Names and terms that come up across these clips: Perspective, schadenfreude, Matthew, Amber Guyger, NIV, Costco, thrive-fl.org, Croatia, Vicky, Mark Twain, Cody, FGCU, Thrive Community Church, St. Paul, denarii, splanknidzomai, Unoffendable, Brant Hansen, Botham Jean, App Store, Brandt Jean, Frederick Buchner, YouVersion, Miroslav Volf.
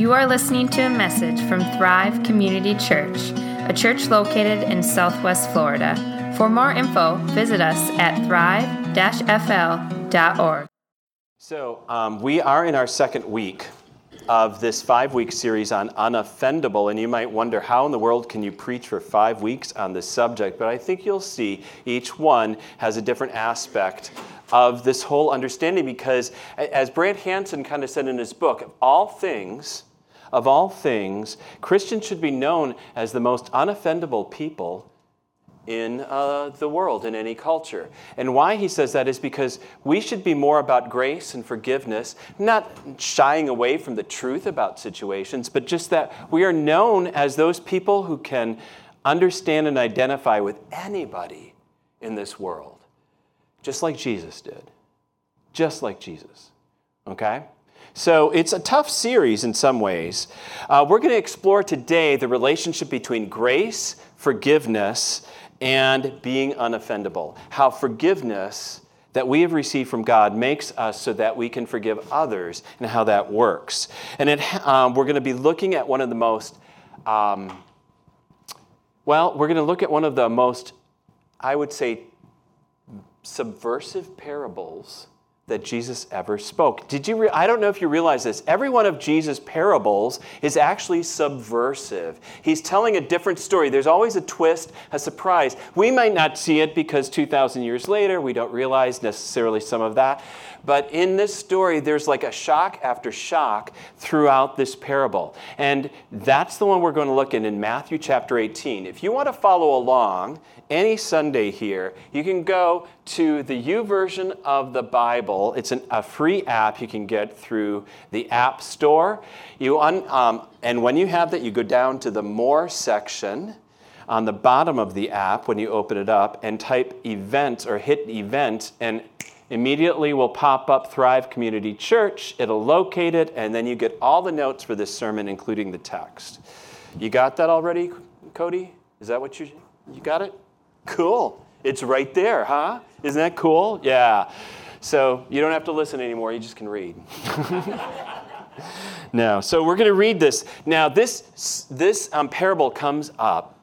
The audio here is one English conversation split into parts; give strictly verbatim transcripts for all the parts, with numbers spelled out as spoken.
You are listening to a message from Thrive Community Church, a church located in Southwest Florida. For more info, visit us at thrive dash f l dot org. So um, we are in our second week of this five-week series on Unoffendable, and you might wonder, how in the world can you preach for five weeks on this subject? But I think you'll see each one has a different aspect of this whole understanding, because as Brant Hansen kind of said in his book, of all things, of all things, Christians should be known as the most unoffendable people in uh, the world, in any culture. And why he says that is because we should be more about grace and forgiveness, not shying away from the truth about situations, but just that we are known as those people who can understand and identify with anybody in this world. Just like Jesus did. Just like Jesus. Okay? So it's a tough series in some ways. Uh, we're going to explore today the relationship between grace, forgiveness, and being unoffendable. How forgiveness that we have received from God makes us so that we can forgive others, and how that works. And it, um, we're going to be looking at one of the most, um, well, we're going to look at one of the most, I would say, subversive parables that Jesus ever spoke. Did you? Re- I don't know if you realize this. Every one of Jesus' parables is actually subversive. He's telling a different story. There's always a twist, a surprise. We might not see it because two thousand years later, we don't realize necessarily some of that. But in this story, there's like a shock after shock throughout this parable. And that's the one we're going to look at in Matthew chapter eighteen. If you want to follow along any Sunday here, you can go to the YouVersion of the Bible. It's an, a free app you can get through the App Store. You un, um, and when you have that, you go down to the More section on the bottom of the app when you open it up and type events or hit events, and immediately will pop up Thrive Community Church. It'll locate it, and then you get all the notes for this sermon, including the text. You got that already, Cody? Is that what you you got it? Cool. It's right there, huh? Isn't that cool? Yeah. So you don't have to listen anymore. You just can read. No. So we're going to read this. Now, this, this um, parable comes up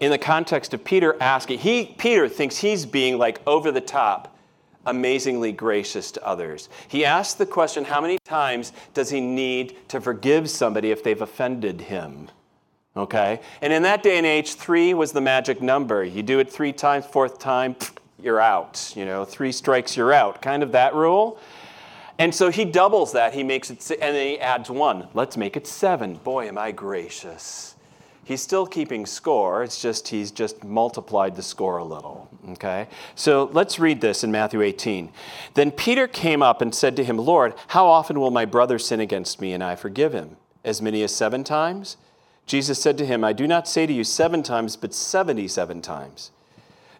in the context of Peter asking. He Peter thinks he's being like over the top, amazingly gracious to others. He asks the question, how many times does he need to forgive somebody if they've offended him? Okay? And in that day and age, three was the magic number. You do it three times, fourth time, you're out. You know, three strikes, you're out. Kind of that rule. And so he doubles that. He makes it, and then he adds one. Let's make it seven. Boy, am I gracious. He's still keeping score. It's just he's just multiplied the score a little. Okay? So let's read this in Matthew eighteen. Then Peter came up and said to him, Lord, how often will my brother sin against me and I forgive him? As many as seven times? Jesus said to him, I do not say to you seven times, but seventy-seven times.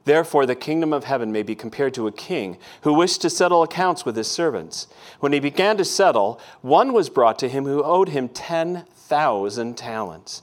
Therefore, the kingdom of heaven may be compared to a king who wished to settle accounts with his servants. When he began to settle, one was brought to him who owed him ten thousand talents.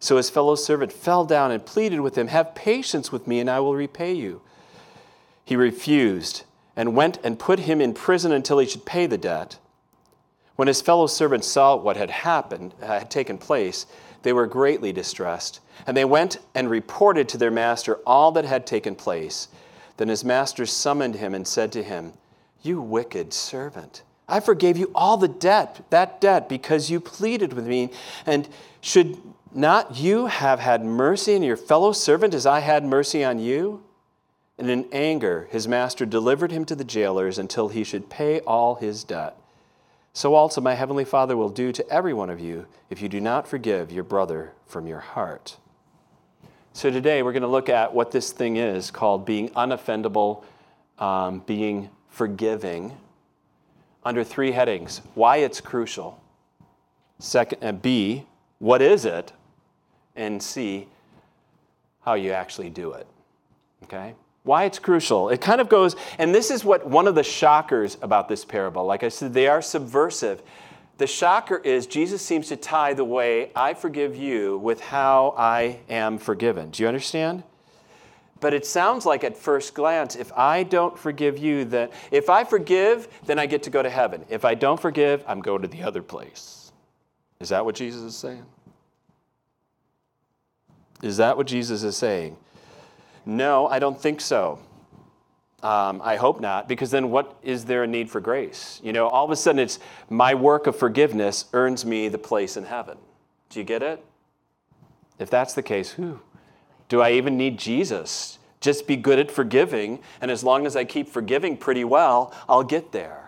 So his fellow servant fell down and pleaded with him, have patience with me, and I will repay you. He refused and went and put him in prison until he should pay the debt. When his fellow servants saw what had happened, uh, had taken place, they were greatly distressed, and they went and reported to their master all that had taken place. Then his master summoned him and said to him, you wicked servant, I forgave you all the debt, that debt, because you pleaded with me. And should not you have had mercy on your fellow servant as I had mercy on you? And in anger, his master delivered him to the jailers until he should pay all his debt. So also my heavenly Father will do to every one of you if you do not forgive your brother from your heart. So today we're going to look at what this thing is called being unoffendable, um, being forgiving, under three headings. Why it's crucial. Second, uh, B, what is it? and see how you actually do it, okay? Why it's crucial. It kind of goes, and this is what one of the shockers about this parable. Like I said, they are subversive. The shocker is Jesus seems to tie the way I forgive you with how I am forgiven. Do you understand? But it sounds like at first glance, if I don't forgive you, then if I forgive, then I get to go to heaven. If I don't forgive, I'm going to the other place. Is that what Jesus is saying? Is that what Jesus is saying? No, I don't think so. Um, I hope not, because then what is there a need for grace? You know, all of a sudden it's my work of forgiveness earns me the place in heaven. Do you get it? If that's the case, whew. Do I even need Jesus? Just be good at forgiving, and as long as I keep forgiving pretty well, I'll get there.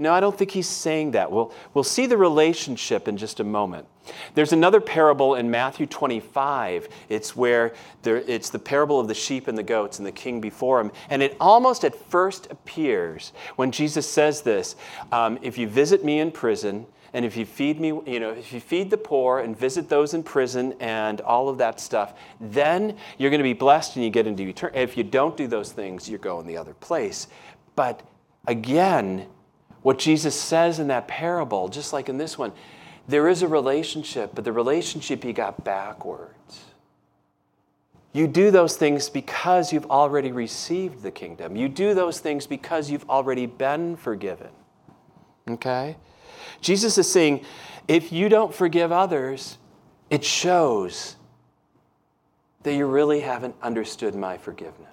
No, I don't think he's saying that. We'll, we'll see the relationship in just a moment. There's another parable in Matthew twenty-five. It's where there, it's the parable of the sheep and the goats and the king before him. And it almost at first appears when Jesus says this, um, if you visit me in prison, and if you feed me, you know, if you feed the poor and visit those in prison and all of that stuff, then you're going to be blessed and you get into eternity. If you don't do those things, you're going the other place. But again, what Jesus says in that parable, just like in this one, there is a relationship, but the relationship he got backwards. You do those things because you've already received the kingdom. You do those things because you've already been forgiven. Okay? Jesus is saying, if you don't forgive others, it shows that you really haven't understood my forgiveness.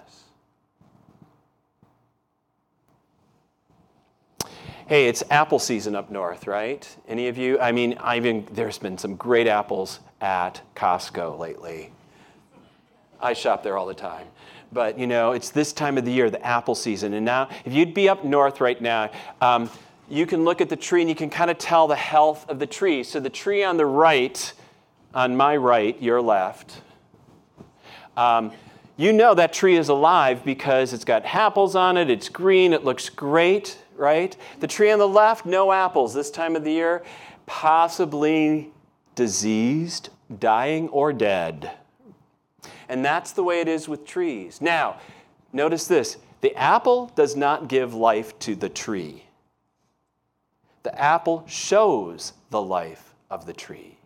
Hey, it's apple season up north, right? Any of you? I mean, I even there's been some great apples at Costco lately. I shop there all the time. But, you know, it's this time of the year, the apple season. And now, if you'd be up north right now, um, you can look at the tree and you can kind of tell the health of the tree. So the tree on the right, on my right, your left, um, you know that tree is alive because it's got apples on it, it's green, it looks great, right? The tree on the left, no apples this time of the year, possibly diseased, dying, or dead. And that's the way it is with trees. Now, notice this. The apple does not give life to the tree. The apple shows the life of the tree.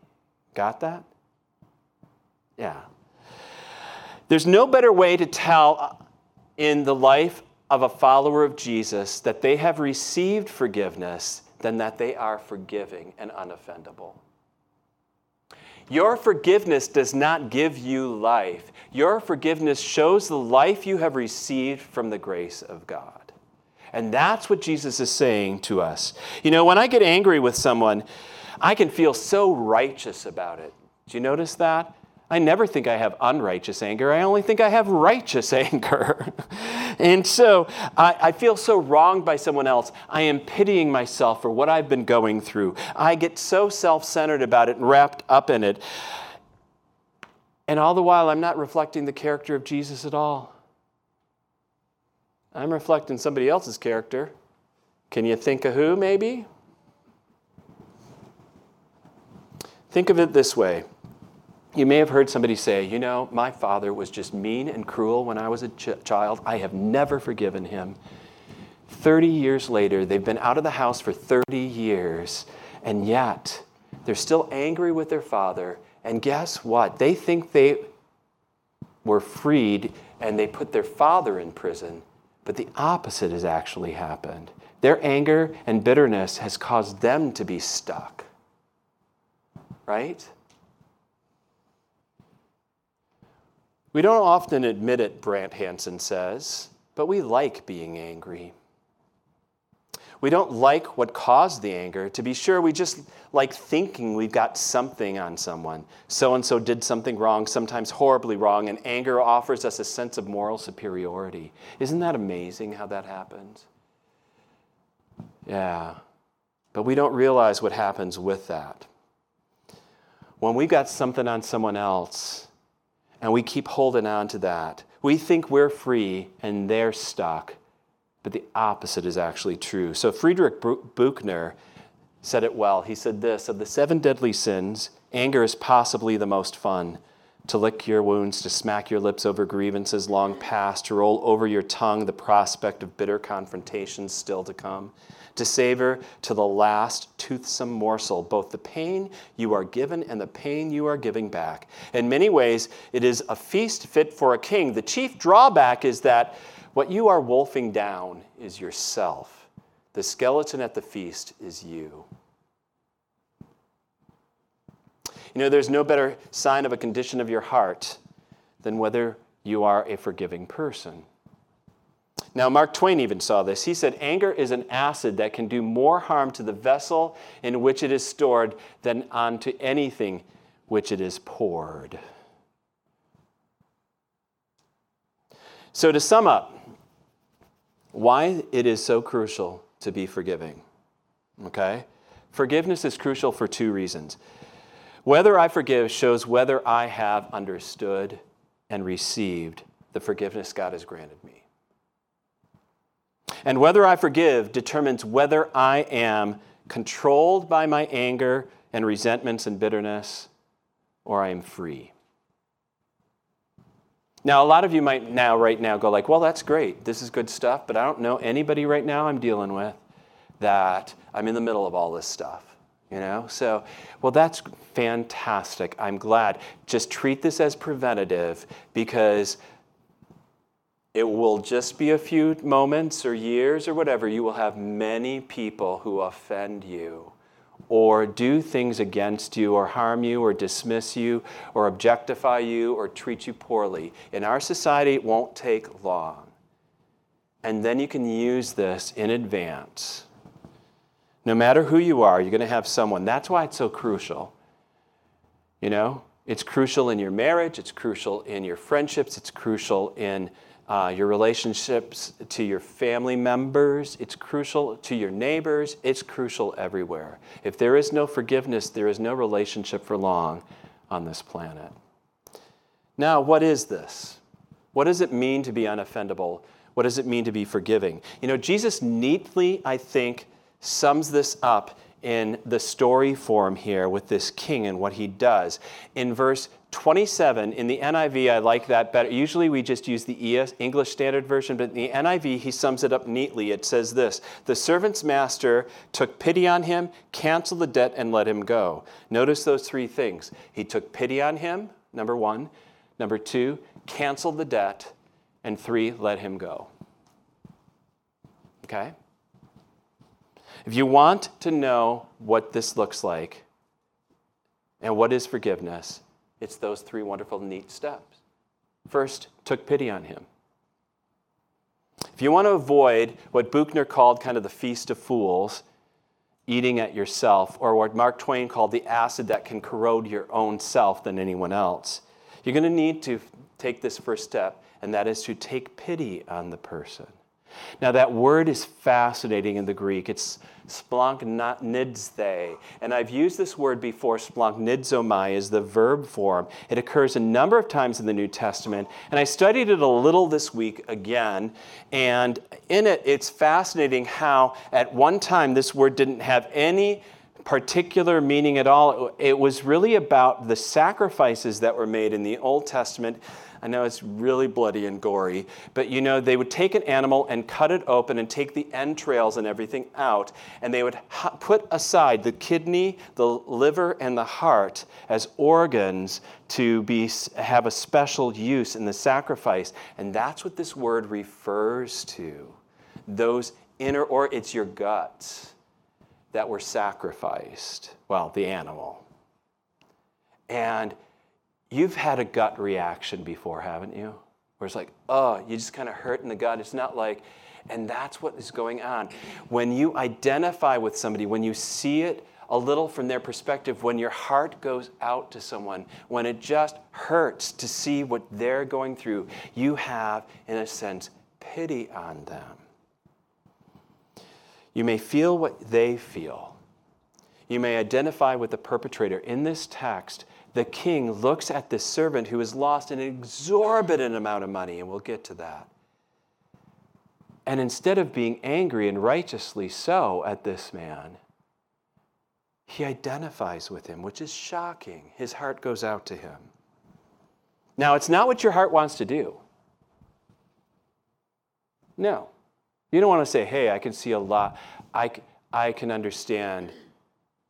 Got that? Yeah. There's no better way to tell in the life of a follower of Jesus that they have received forgiveness than that they are forgiving and unoffendable. Your forgiveness does not give you life. Your forgiveness shows the life you have received from the grace of God. And that's what Jesus is saying to us. You know, when I get angry with someone, I can feel so righteous about it. Do you notice that? I never think I have unrighteous anger. I only think I have righteous anger. And so I, I feel so wronged by someone else. I am pitying myself for what I've been going through. I get so self-centered about it and wrapped up in it. And all the while, I'm not reflecting the character of Jesus at all. I'm reflecting somebody else's character. Can you think of who, maybe? Think of it this way. You may have heard somebody say, you know, my father was just mean and cruel when I was a ch- child. I have never forgiven him. thirty years later, they've been out of the house for thirty years, and yet they're still angry with their father. And guess what? They think they were freed, and they put their father in prison. But the opposite has actually happened. Their anger and bitterness has caused them to be stuck. Right? We don't often admit it, Brant Hansen says, but we like being angry. We don't like what caused the anger. To be sure, we just like thinking we've got something on someone. So-and-so did something wrong, sometimes horribly wrong, and anger offers us a sense of moral superiority. Isn't that amazing how that happens? Yeah. But we don't realize what happens with that. When we got something on someone else, and we keep holding on to that, we think we're free and they're stuck. But the opposite is actually true. So Frederick Buchner said it well. He said this, of the seven deadly sins, Anger is possibly the most fun. To lick your wounds, to smack your lips over grievances long past, to roll over your tongue the prospect of bitter confrontations still to come, to savor to the last toothsome morsel both the pain you are given and the pain you are giving back. In many ways, it is a feast fit for a king. The chief drawback is that what you are wolfing down is yourself. The skeleton at the feast is you. You know, there's no better sign of a condition of your heart than whether you are a forgiving person. Now, Mark Twain even saw this. He said, anger is an acid that can do more harm to the vessel in which it is stored than onto anything which it is poured. So to sum up, why it is so crucial to be forgiving, okay? Forgiveness is crucial for two reasons. Whether I forgive shows whether I have understood and received the forgiveness God has granted me. And whether I forgive determines whether I am controlled by my anger and resentments and bitterness, or I am free. Now, a lot of you might now, right now, go like, well, that's great. This is good stuff, but I don't know anybody right now I'm dealing with that I'm in the middle of all this stuff. You know, so, well, that's fantastic. I'm glad. Just treat this as preventative because it will just be a few moments or years or whatever. You will have many people who offend you or do things against you or harm you or dismiss you or objectify you or treat you poorly. In our society, it won't take long. And then you can use this in advance. No matter who you are, you're going to have someone. That's why it's so crucial. You know, it's crucial in your marriage. It's crucial in your friendships. It's crucial in uh, your relationships to your family members. It's crucial to your neighbors. It's crucial everywhere. If there is no forgiveness, there is no relationship for long on this planet. Now, what is this? What does it mean to be unoffendable? What does it mean to be forgiving? You know, Jesus neatly, I think, sums this up in the story form here with this king and what he does. In verse twenty-seven, in the N I V, I like that better. Usually we just use the E S, English Standard Version, but in the N I V, he sums it up neatly. It says this, the servant's master took pity on him, canceled the debt, and let him go. Notice those three things. He took pity on him, number one. Number two, canceled the debt. And three, let him go. Okay? If you want to know what this looks like and what is forgiveness, it's those three wonderful, neat steps. First, took pity on him. If you want to avoid what Buchner called kind of the feast of fools, eating at yourself, or what Mark Twain called the acid that can corrode your own self than anyone else, you're going to need to take this first step, and that is to take pity on the person. Now, that word is fascinating in the Greek. It's splanknidze. And I've used this word before. Splanknidzomai is the verb form. It occurs a number of times in the New Testament. And I studied it a little this week again. And in it, it's fascinating how at one time this word didn't have any particular meaning at all. It was really about the sacrifices that were made in the Old Testament. I know it's really bloody and gory, but you know, they would take an animal and cut it open and take the entrails and everything out, and they would ha- put aside the kidney, the liver, and the heart as organs to be have a special use in the sacrifice. And that's what this word refers to, those inner, or it's your guts that were sacrificed, well, the animal. And you've had a gut reaction before, haven't you? Where it's like, oh, you just kind of hurt in the gut. It's not like, and that's what is going on. When you identify with somebody, when you see it a little from their perspective, when your heart goes out to someone, when it just hurts to see what they're going through, you have, in a sense, pity on them. You may feel what they feel. You may identify with the perpetrator. In this text, the king looks at this servant who has lost an exorbitant amount of money, and we'll get to that. And instead of being angry, and righteously so, at this man, he identifies with him, which is shocking. His heart goes out to him. Now, it's not what your heart wants to do. No. You don't want to say, hey, I can see a lot. I, I can understand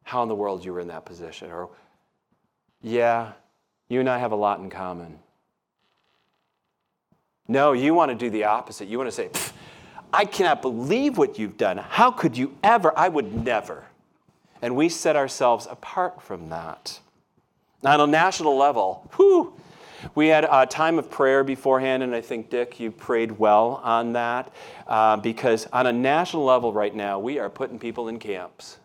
how in the world you were in that position. Or, yeah, you and I have a lot in common. No, you want to do the opposite. You want to say, I cannot believe what you've done. How could you ever? I would never. And we set ourselves apart from that. Now, on a national level, whew, we had a time of prayer beforehand, and I think, Dick, you prayed well on that, uh, because on a national level right now, we are putting people in camps,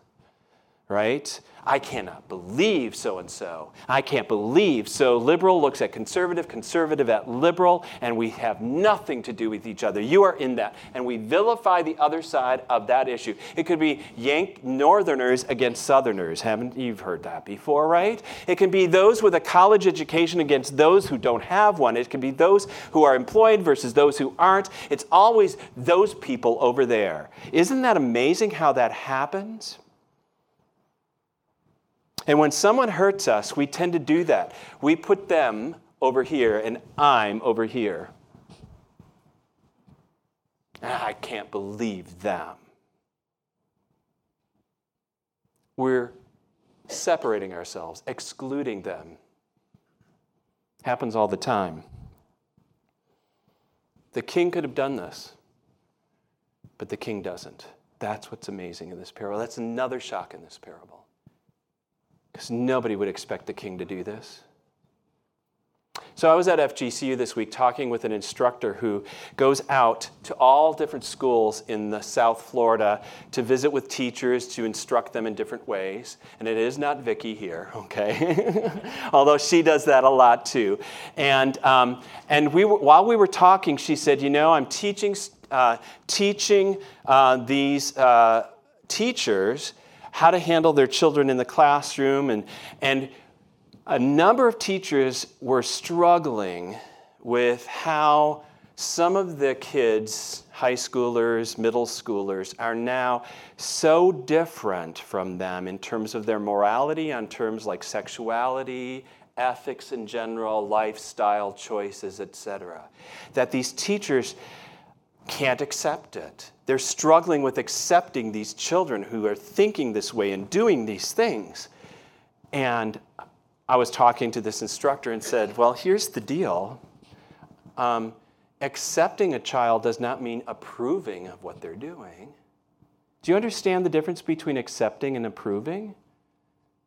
right? I cannot believe so-and-so. I can't believe so. Liberal looks at conservative, conservative at liberal, and we have nothing to do with each other. You are in that. And we vilify the other side of that issue. It could be Yank Northerners against Southerners. Haven't you heard that before, right? It can be those with a college education against those who don't have one. It can be those who are employed versus those who aren't. It's always those people over there. Isn't that amazing how that happens? And when someone hurts us, we tend to do that. We put them over here, and I'm over here. Ah, I can't believe them. We're separating ourselves, excluding them. Happens all the time. The king could have done this, but the king doesn't. That's what's amazing in this parable. That's another shock in this parable. Because nobody would expect the king to do this. So I was at F G C U this week talking with an instructor who goes out to all different schools in the South Florida to visit with teachers, to instruct them in different ways. And it is not Vicky here, okay? Although she does that a lot too. And um, and we were, while we were talking, she said, you know, I'm teaching, uh, teaching uh, these uh, teachers how to handle their children in the classroom. And, and a number of teachers were struggling with how some of the kids, high schoolers, middle schoolers, are now so different from them in terms of their morality, on terms like sexuality, ethics in general, lifestyle choices, et cetera, that these teachers can't accept it. They're struggling with accepting these children who are thinking this way and doing these things. And I was talking to this instructor and said, well, here's the deal. Um, accepting a child does not mean approving of what they're doing. Do you understand the difference between accepting and approving?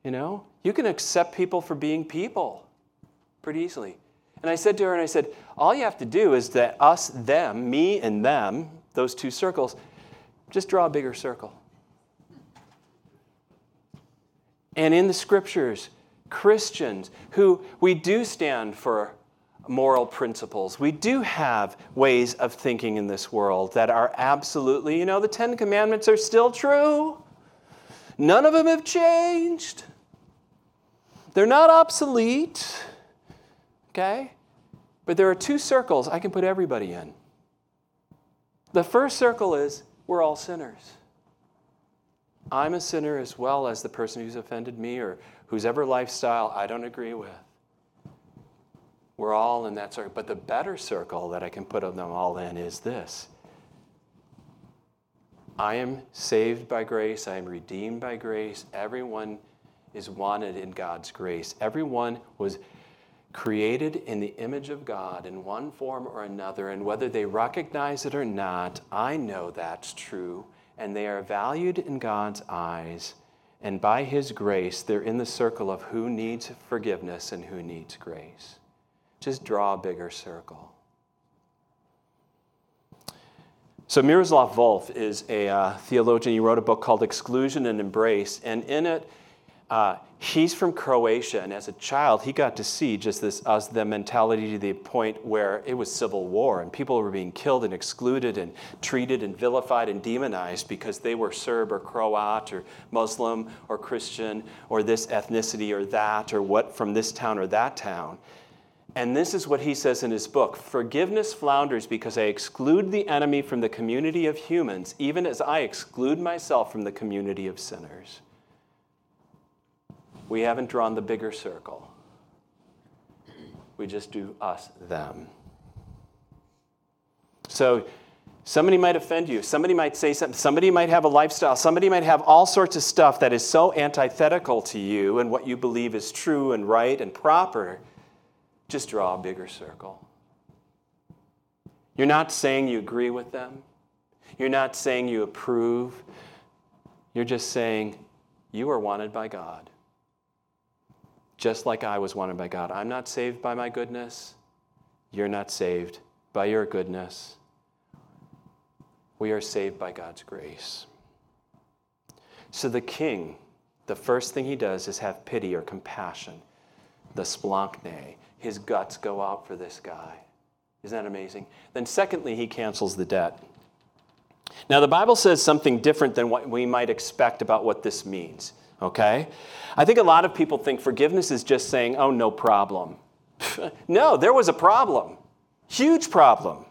You know, you can accept people for being people pretty easily. And I said to her, and I said, all you have to do is that us, them, me and them, those two circles, just draw a bigger circle. And in the scriptures, Christians, who we do stand for moral principles, we do have ways of thinking in this world that are absolutely, you know, the Ten Commandments are still true. None of them have changed. They're not obsolete. Okay? But there are two circles I can put everybody in. The first circle is we're all sinners. I'm a sinner as well as the person who's offended me or whose ever lifestyle I don't agree with. We're all in that circle. But the better circle that I can put them all in is this. I am saved by grace. I am redeemed by grace. Everyone is wanted in God's grace. Everyone was created in the image of God in one form or another, and whether they recognize it or not, I know that's true, and they are valued in God's eyes, and by His grace, they're in the circle of who needs forgiveness and who needs grace. Just draw a bigger circle. So Miroslav Volf is a uh, theologian. He wrote a book called Exclusion and Embrace, and in it, Uh, he's from Croatia, and as a child, he got to see just this us, them mentality to the point where it was civil war, and people were being killed and excluded and treated and vilified and demonized because they were Serb or Croat or Muslim or Christian or this ethnicity or that or what from this town or that town. And this is what he says in his book. Forgiveness flounders because I exclude the enemy from the community of humans, even as I exclude myself from the community of sinners. We haven't drawn the bigger circle. We just do us, them. So somebody might offend you. Somebody might say something. Somebody might have a lifestyle. Somebody might have all sorts of stuff that is so antithetical to you and what you believe is true and right and proper. Just draw a bigger circle. You're not saying you agree with them. You're not saying you approve. You're just saying you are wanted by God. Just like I was wanted by God. I'm not saved by my goodness. You're not saved by your goodness. We are saved by God's grace. So the king, the first thing he does is have pity or compassion. The splankne. His guts go out for this guy. Isn't that amazing? Then secondly, he cancels the debt. Now, the Bible says something different than what we might expect about what this means, okay? I think a lot of people think forgiveness is just saying, oh, no problem. No, there was a problem. Huge problem,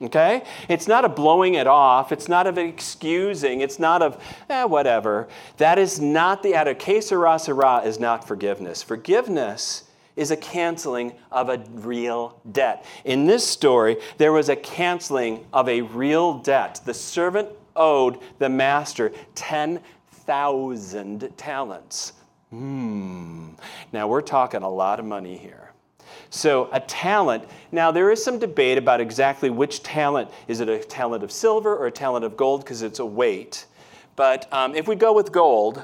okay? It's not a blowing it off. It's not of excusing. It's not of, eh, whatever. That is not the attitude. Que sera, sera is not forgiveness. Forgiveness is a canceling of a real debt. In this story, there was a canceling of a real debt. The servant owed the master ten thousand talents. Hmm. Now, we're talking a lot of money here. So a talent, now there is some debate about exactly which talent. Is it a talent of silver or a talent of gold? Because it's a weight. But um, if we go with gold,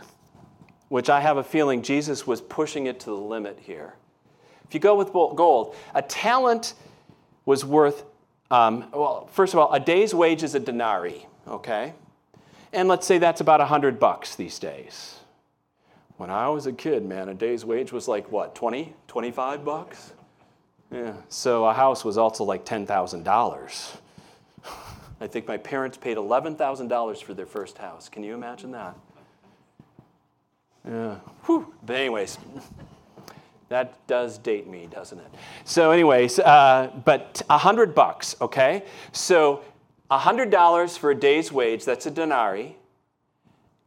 which I have a feeling Jesus was pushing it to the limit here. If you go with gold, a talent was worth, um, well, first of all, a day's wage is a denarii, okay? And let's say that's about one hundred bucks these days. When I was a kid, man, a day's wage was like, what, twenty, twenty-five bucks? Yeah, so a house was also like ten thousand dollars. I think my parents paid eleven thousand dollars for their first house. Can you imagine that? Yeah, whew, but anyways. That does date me, doesn't it? So anyways, uh, but one hundred bucks, okay? So one hundred dollars for a day's wage, that's a denarii.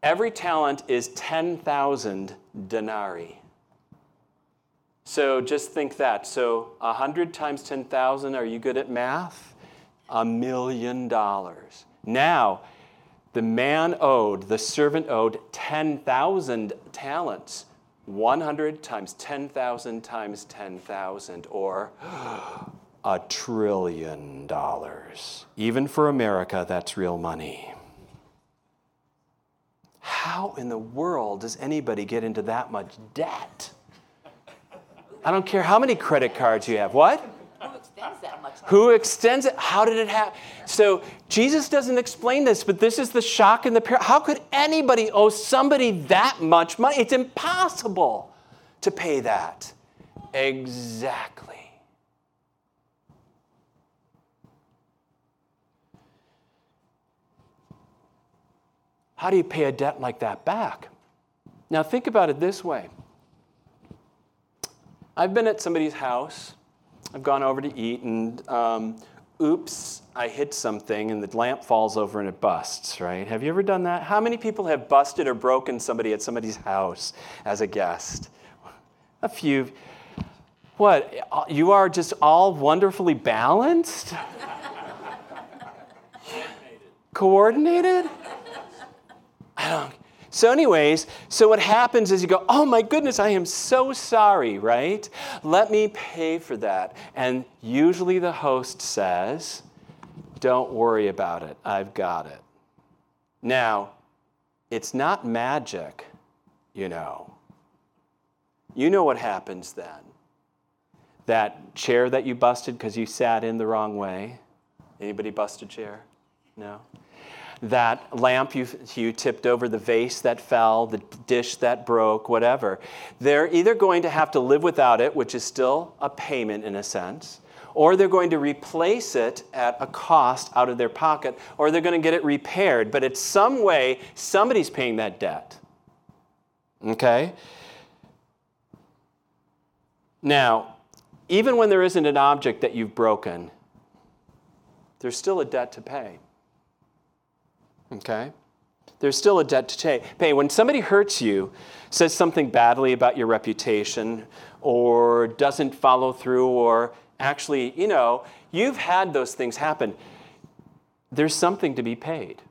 Every talent is ten thousand denarii. So just think that. So one hundred times ten thousand, are you good at math? A million dollars. Now, the man owed, the servant owed ten thousand talents. one hundred times ten thousand times ten thousand, or a trillion dollars. Even for America, that's real money. How in the world does anybody get into that much debt? I don't care how many credit cards you have. What? Who extends that much? Who extends it? How did it happen? So Jesus doesn't explain this, but this is the shock and the peril. How could anybody owe somebody that much money? It's impossible to pay that. Exactly. How do you pay a debt like that back? Now think about it this way. I've been at somebody's house. I've gone over to eat, and um, oops, I hit something, and the lamp falls over and it busts, right? Have you ever done that? How many people have busted or broken somebody at somebody's house as a guest? A few. What, you are just all wonderfully balanced? Coordinated? Coordinated? I don't. So anyways, so what happens is you go, oh my goodness, I am so sorry, right? Let me pay for that. And usually the host says, don't worry about it. I've got it. Now, it's not magic, you know. You know what happens then. That chair that you busted because you sat in the wrong way. Anybody bust a chair? No? That lamp you, you tipped over, the vase that fell, the dish that broke, whatever. They're either going to have to live without it, which is still a payment in a sense, or they're going to replace it at a cost out of their pocket, or they're going to get it repaired. But it's some way somebody's paying that debt. Okay? Now, even when there isn't an object that you've broken, there's still a debt to pay. Okay? There's still a debt to pay. When somebody hurts you, says something badly about your reputation, or doesn't follow through, or actually, you know, you've had those things happen. There's something to be paid.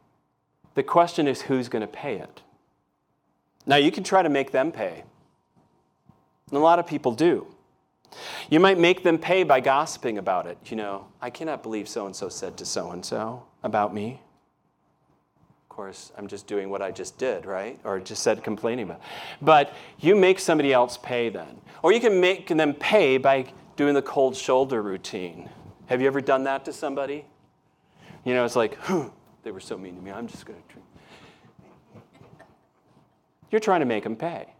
The question is, who's going to pay it? Now, you can try to make them pay. And a lot of people do. You might make them pay by gossiping about it. You know, I cannot believe so-and-so said to so-and-so about me. Of course, I'm just doing what I just did, right? Or just said complaining about it. But you make somebody else pay then. Or you can make them pay by doing the cold shoulder routine. Have you ever done that to somebody? You know, it's like, they were so mean to me, I'm just going to... You're trying to make them pay.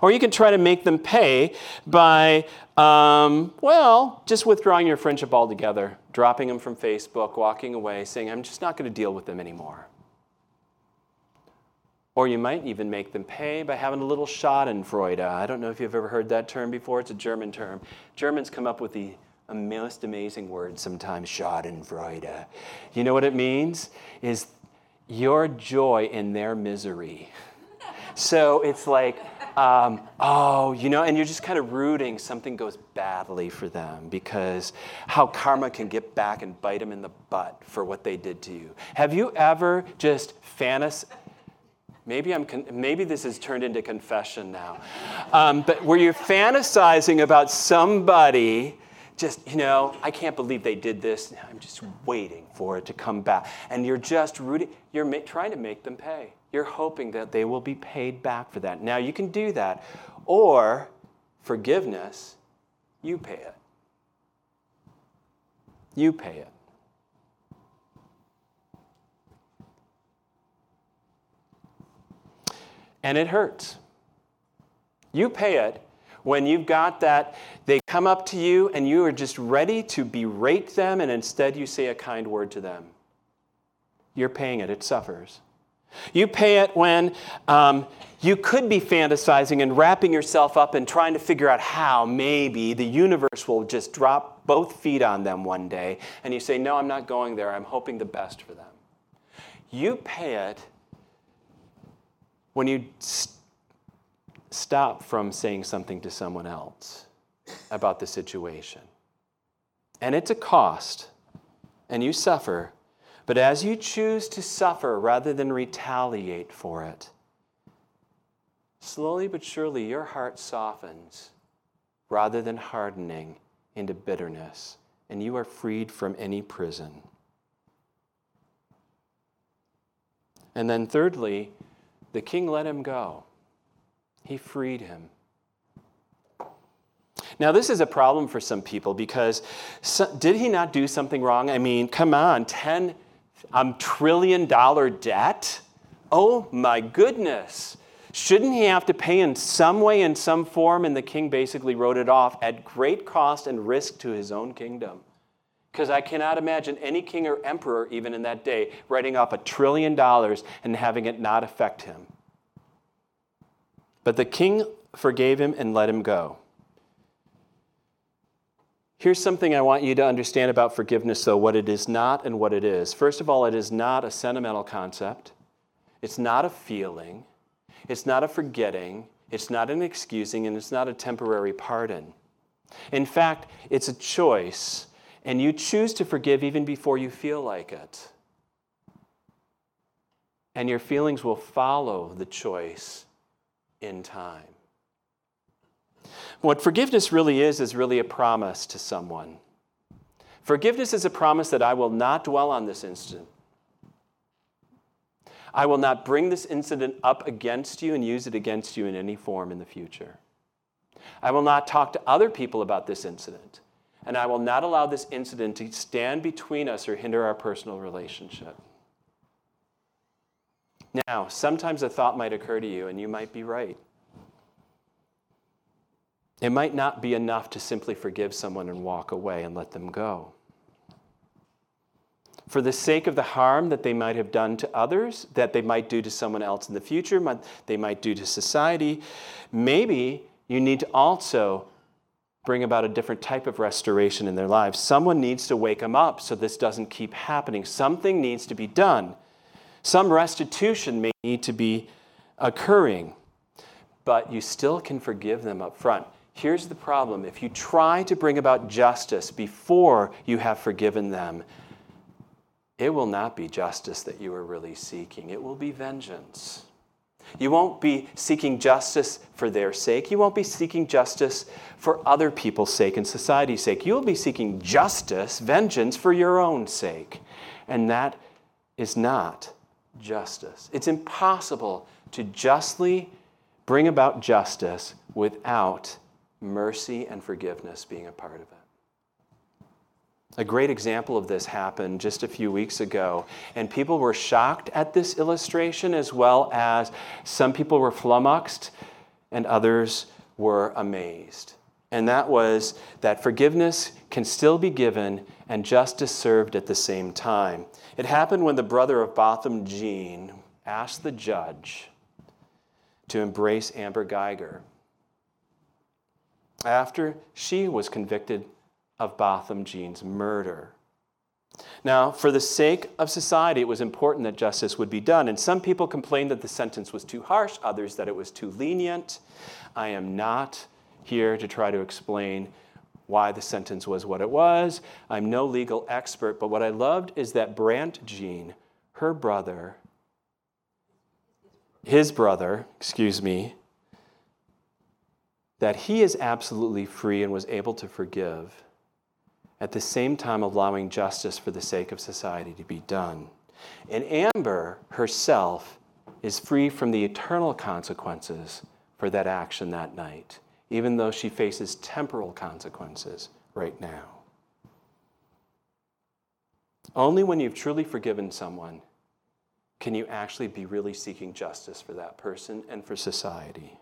Or you can try to make them pay by, um, well, just withdrawing your friendship altogether, dropping them from Facebook, walking away, saying, I'm just not going to deal with them anymore. Or you might even make them pay by having a little schadenfreude. I don't know if you've ever heard that term before. It's a German term. Germans come up with the most amazing word sometimes, schadenfreude. You know what it means? Is your joy in their misery. So it's like, um, oh, you know, and you're just kind of rooting something goes badly for them because how karma can get back and bite them in the butt for what they did to you. Have you ever just fantasized? Maybe I'm. Con- maybe this has turned into confession now. Um, but where you're fantasizing about somebody, just, you know, I can't believe they did this. I'm just waiting for it to come back. And you're just rooting. You're ma- trying to make them pay. You're hoping that they will be paid back for that. Now, you can do that. Or forgiveness, you pay it. You pay it. And it hurts. You pay it when you've got that, they come up to you and you are just ready to berate them, and instead you say a kind word to them. You're paying it. It suffers. You pay it when um, you could be fantasizing and wrapping yourself up and trying to figure out how maybe the universe will just drop both feet on them one day. And you say, no, I'm not going there. I'm hoping the best for them. You pay it when you st- stop from saying something to someone else about the situation. And it's a cost. And you suffer. But as you choose to suffer rather than retaliate for it, slowly but surely your heart softens rather than hardening into bitterness, and you are freed from any prison. And then thirdly, the king let him go. He freed him. Now, this is a problem for some people because so, did he not do something wrong? I mean, come on, ten Um, trillion dollar debt? Oh my goodness. Shouldn't he have to pay in some way, in some form? And the king basically wrote it off at great cost and risk to his own kingdom. Because I cannot imagine any king or emperor, even in that day, writing off a trillion dollars and having it not affect him. But the king forgave him and let him go. Here's something I want you to understand about forgiveness, though, what it is not and what it is. First of all, it is not a sentimental concept. It's not a feeling. It's not a forgetting. It's not an excusing, and it's not a temporary pardon. In fact, it's a choice, and you choose to forgive even before you feel like it. And your feelings will follow the choice in time. What forgiveness really is, is really a promise to someone. Forgiveness is a promise that I will not dwell on this incident. I will not bring this incident up against you and use it against you in any form in the future. I will not talk to other people about this incident. And I will not allow this incident to stand between us or hinder our personal relationship. Now, sometimes a thought might occur to you, and you might be right. It might not be enough to simply forgive someone and walk away and let them go. For the sake of the harm that they might have done to others, that they might do to someone else in the future, they might do to society, maybe you need to also bring about a different type of restoration in their lives. Someone needs to wake them up so this doesn't keep happening. Something needs to be done. Some restitution may need to be occurring, but you still can forgive them up front. Here's the problem. If you try to bring about justice before you have forgiven them, it will not be justice that you are really seeking. It will be vengeance. You won't be seeking justice for their sake. You won't be seeking justice for other people's sake and society's sake. You'll be seeking justice, vengeance, for your own sake. And that is not justice. It's impossible to justly bring about justice without mercy and forgiveness being a part of it. A great example of this happened just a few weeks ago, and people were shocked at this illustration, as well as some people were flummoxed and others were amazed. And that was that forgiveness can still be given and justice served at the same time. It happened when the brother of Botham Jean asked the judge to embrace Amber Guyger after she was convicted of Botham Jean's murder. Now, for the sake of society, it was important that justice would be done, and some people complained that the sentence was too harsh, others that it was too lenient. I am not here to try to explain why the sentence was what it was. I'm no legal expert, but what I loved is that Brandt Jean, her brother, his brother, excuse me, that he is absolutely free and was able to forgive, at the same time allowing justice for the sake of society to be done. And Amber herself is free from the eternal consequences for that action that night, even though she faces temporal consequences right now. Only when you've truly forgiven someone can you actually be really seeking justice for that person and for society.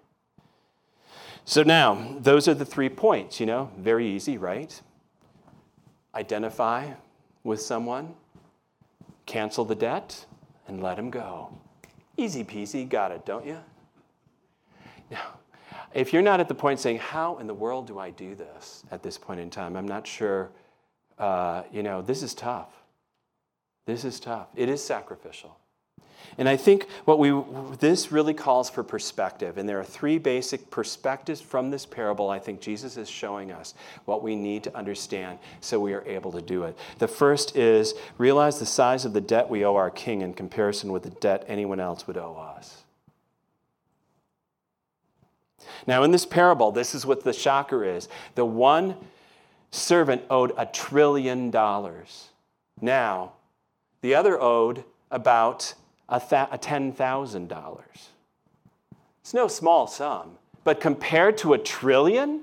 So now, those are the three points, you know, very easy, right? Identify with someone, cancel the debt, and let them go. Easy peasy, got it, don't you? Now, if you're not at the point saying, how in the world do I do this at this point in time? I'm not sure, uh, you know, this is tough. This is tough. It is sacrificial. And I think what we this really calls for perspective. And there are three basic perspectives from this parable I think Jesus is showing us what we need to understand so we are able to do it. The first is realize the size of the debt we owe our king in comparison with the debt anyone else would owe us. Now, in this parable, this is what the shocker is. The one servant owed a trillion dollars. Now, the other owed about a ten thousand dollars. It's no small sum, but compared to a trillion,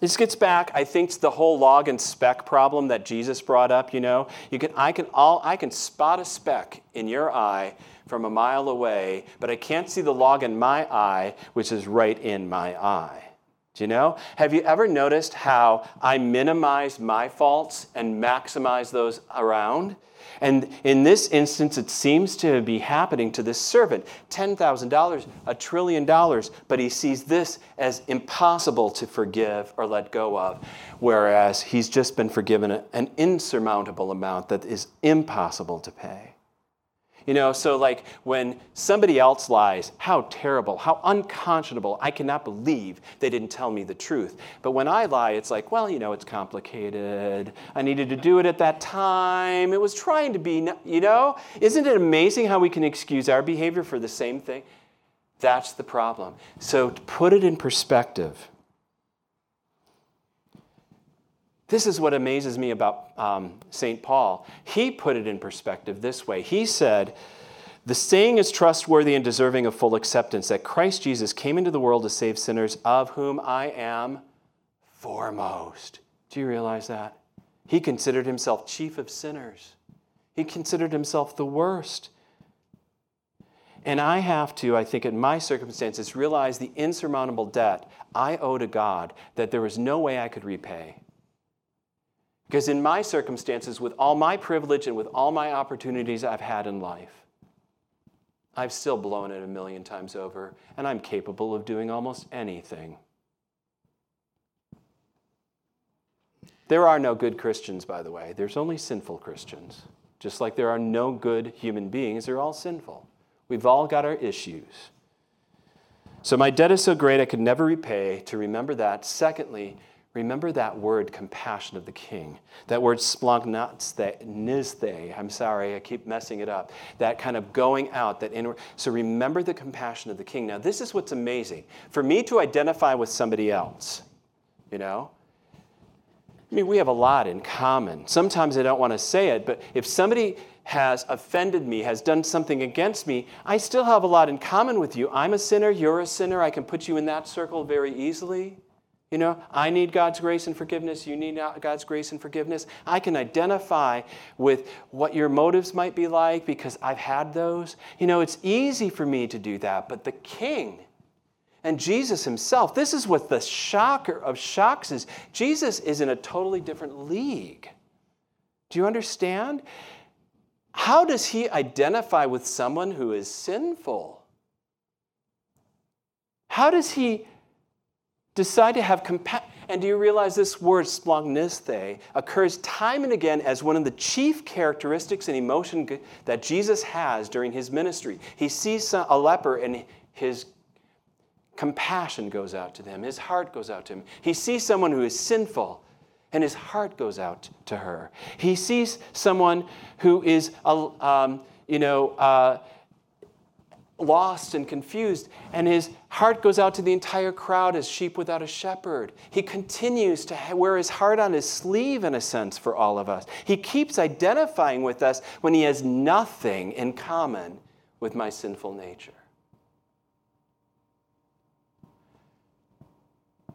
this gets back, I think, to the whole log and speck problem that Jesus brought up. You know, you can, I can, all, I can spot a speck in your eye from a mile away, but I can't see the log in my eye, which is right in my eye. Do you know? Have you ever noticed how I minimize my faults and maximize those around? And in this instance, it seems to be happening to this servant. ten thousand dollars, a trillion dollars, but he sees this as impossible to forgive or let go of, whereas he's just been forgiven an insurmountable amount that is impossible to pay. You know, so like when somebody else lies, how terrible, how unconscionable. I cannot believe they didn't tell me the truth. But when I lie, it's like, well, you know, it's complicated. I needed to do it at that time. It was trying to be, you know. Isn't it amazing how we can excuse our behavior for the same thing? That's the problem. So to put it in perspective, this is what amazes me about um, Saint Paul. He put it in perspective this way. He said, the saying is trustworthy and deserving of full acceptance that Christ Jesus came into the world to save sinners, of whom I am foremost. Do you realize that? He considered himself chief of sinners. He considered himself the worst. And I have to, I think in my circumstances, realize the insurmountable debt I owe to God that there was no way I could repay. Because in my circumstances, with all my privilege and with all my opportunities I've had in life, I've still blown it a million times over, and I'm capable of doing almost anything. There are no good Christians, by the way. There's only sinful Christians. Just like there are no good human beings, they're all sinful. We've all got our issues. So my debt is so great I could never repay. To remember that. Secondly, remember that word, compassion of the King. That word splagnatste, I'm sorry, I keep messing it up. That kind of going out, that inward. So remember the compassion of the King. Now, this is what's amazing. For me to identify with somebody else, you know, I mean, we have a lot in common. Sometimes I don't want to say it, but if somebody has offended me, has done something against me, I still have a lot in common with you. I'm a sinner, you're a sinner, I can put you in that circle very easily. You know, I need God's grace and forgiveness. You need God's grace and forgiveness. I can identify with what your motives might be like because I've had those. You know, it's easy for me to do that. But the King and Jesus himself, this is what the shocker of shocks is. Jesus is in a totally different league. Do you understand? How does he identify with someone who is sinful? How does he decide to have compassion? And do you realize this word, splagniste, occurs time and again as one of the chief characteristics and emotion that Jesus has during his ministry. He sees a leper and his compassion goes out to them. His heart goes out to him. He sees someone who is sinful and his heart goes out to her. He sees someone who is, um, you know, uh, lost and confused, and his heart goes out to the entire crowd as sheep without a shepherd. He continues to wear his heart on his sleeve, in a sense, for all of us. He keeps identifying with us when he has nothing in common with my sinful nature.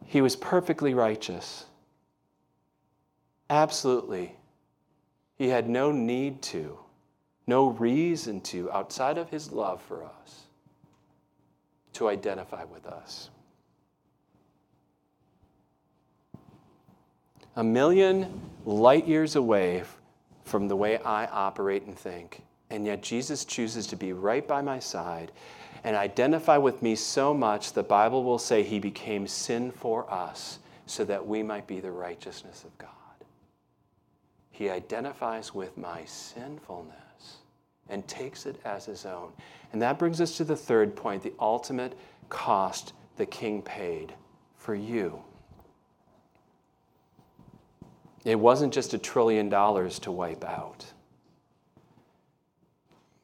He was perfectly righteous. Absolutely. He had no need to. No reason to, outside of his love for us, to identify with us. A million light years away from the way I operate and think, and yet Jesus chooses to be right by my side and identify with me so much, the Bible will say he became sin for us so that we might be the righteousness of God. He identifies with my sinfulness and takes it as his own. And that brings us to the third point, the ultimate cost the King paid for you. It wasn't just a trillion dollars to wipe out.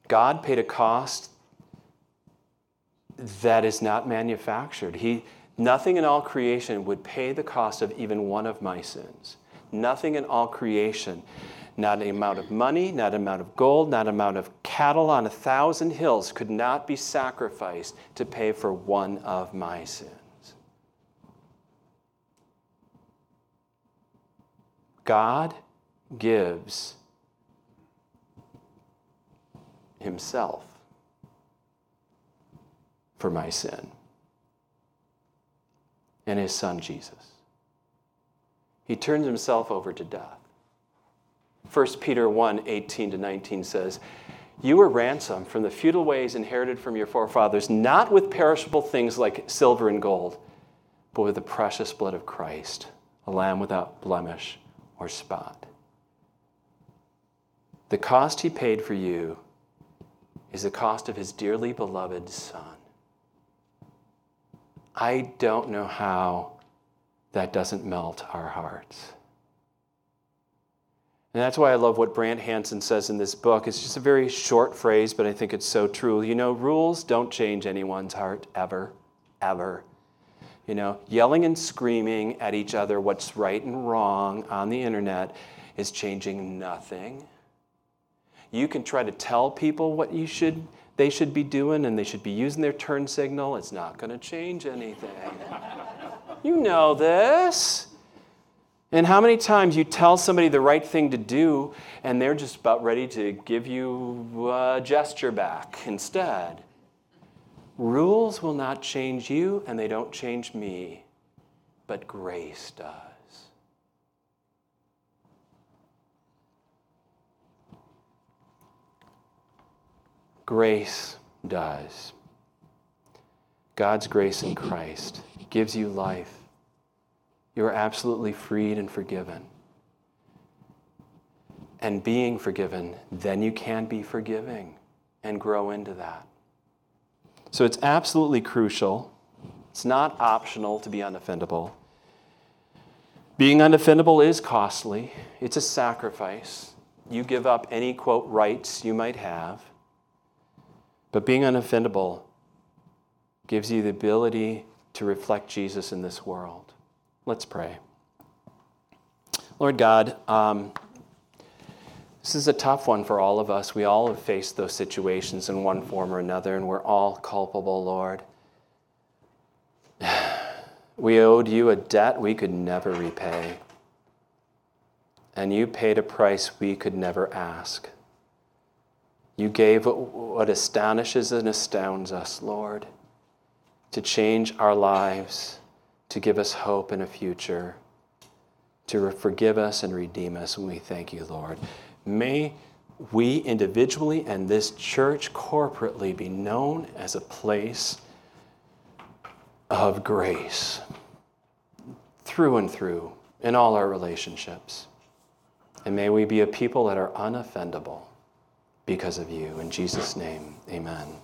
God paid a cost that is not manufactured. He, nothing in all creation would pay the cost of even one of my sins. Nothing in all creation. Not an amount of money, not an amount of gold, not an amount of cattle on a thousand hills could not be sacrificed to pay for one of my sins. God gives himself for my sin and his son Jesus. He turns himself over to death. First Peter one, eighteen to nineteen says, "You were ransomed from the futile ways inherited from your forefathers, not with perishable things like silver and gold, but with the precious blood of Christ, a lamb without blemish or spot." The cost he paid for you is the cost of his dearly beloved son. I don't know how that doesn't melt our hearts. And that's why I love what Brant Hansen says in this book. It's just a very short phrase, but I think it's so true. You know, rules don't change anyone's heart ever, ever. You know, yelling and screaming at each other what's right and wrong on the internet is changing nothing. You can try to tell people what you should, they should be doing, and they should be using their turn signal. It's not going to change anything. You know this. And how many times you tell somebody the right thing to do and they're just about ready to give you a gesture back instead? Rules will not change you and they don't change me, but grace does. Grace does. God's grace in Christ gives you life. You are absolutely freed and forgiven. and being forgiven, then you can be forgiving and grow into that. So it's absolutely crucial. It's not optional to be unoffendable. Being unoffendable is costly. It's a sacrifice. You give up any, quote, rights you might have. But being unoffendable gives you the ability to reflect Jesus in this world. Let's pray. Lord God, um, this is a tough one for all of us. We all have faced those situations in one form or another, and we're all culpable, Lord. We owed you a debt we could never repay, and you paid a price we could never ask. You gave what astonishes and astounds us, Lord, to change our lives, to give us hope in a future, to forgive us and redeem us, and we thank you, Lord. May we individually and this church corporately be known as a place of grace through and through in all our relationships. And may we be a people that are unoffendable because of you. In Jesus' name, amen.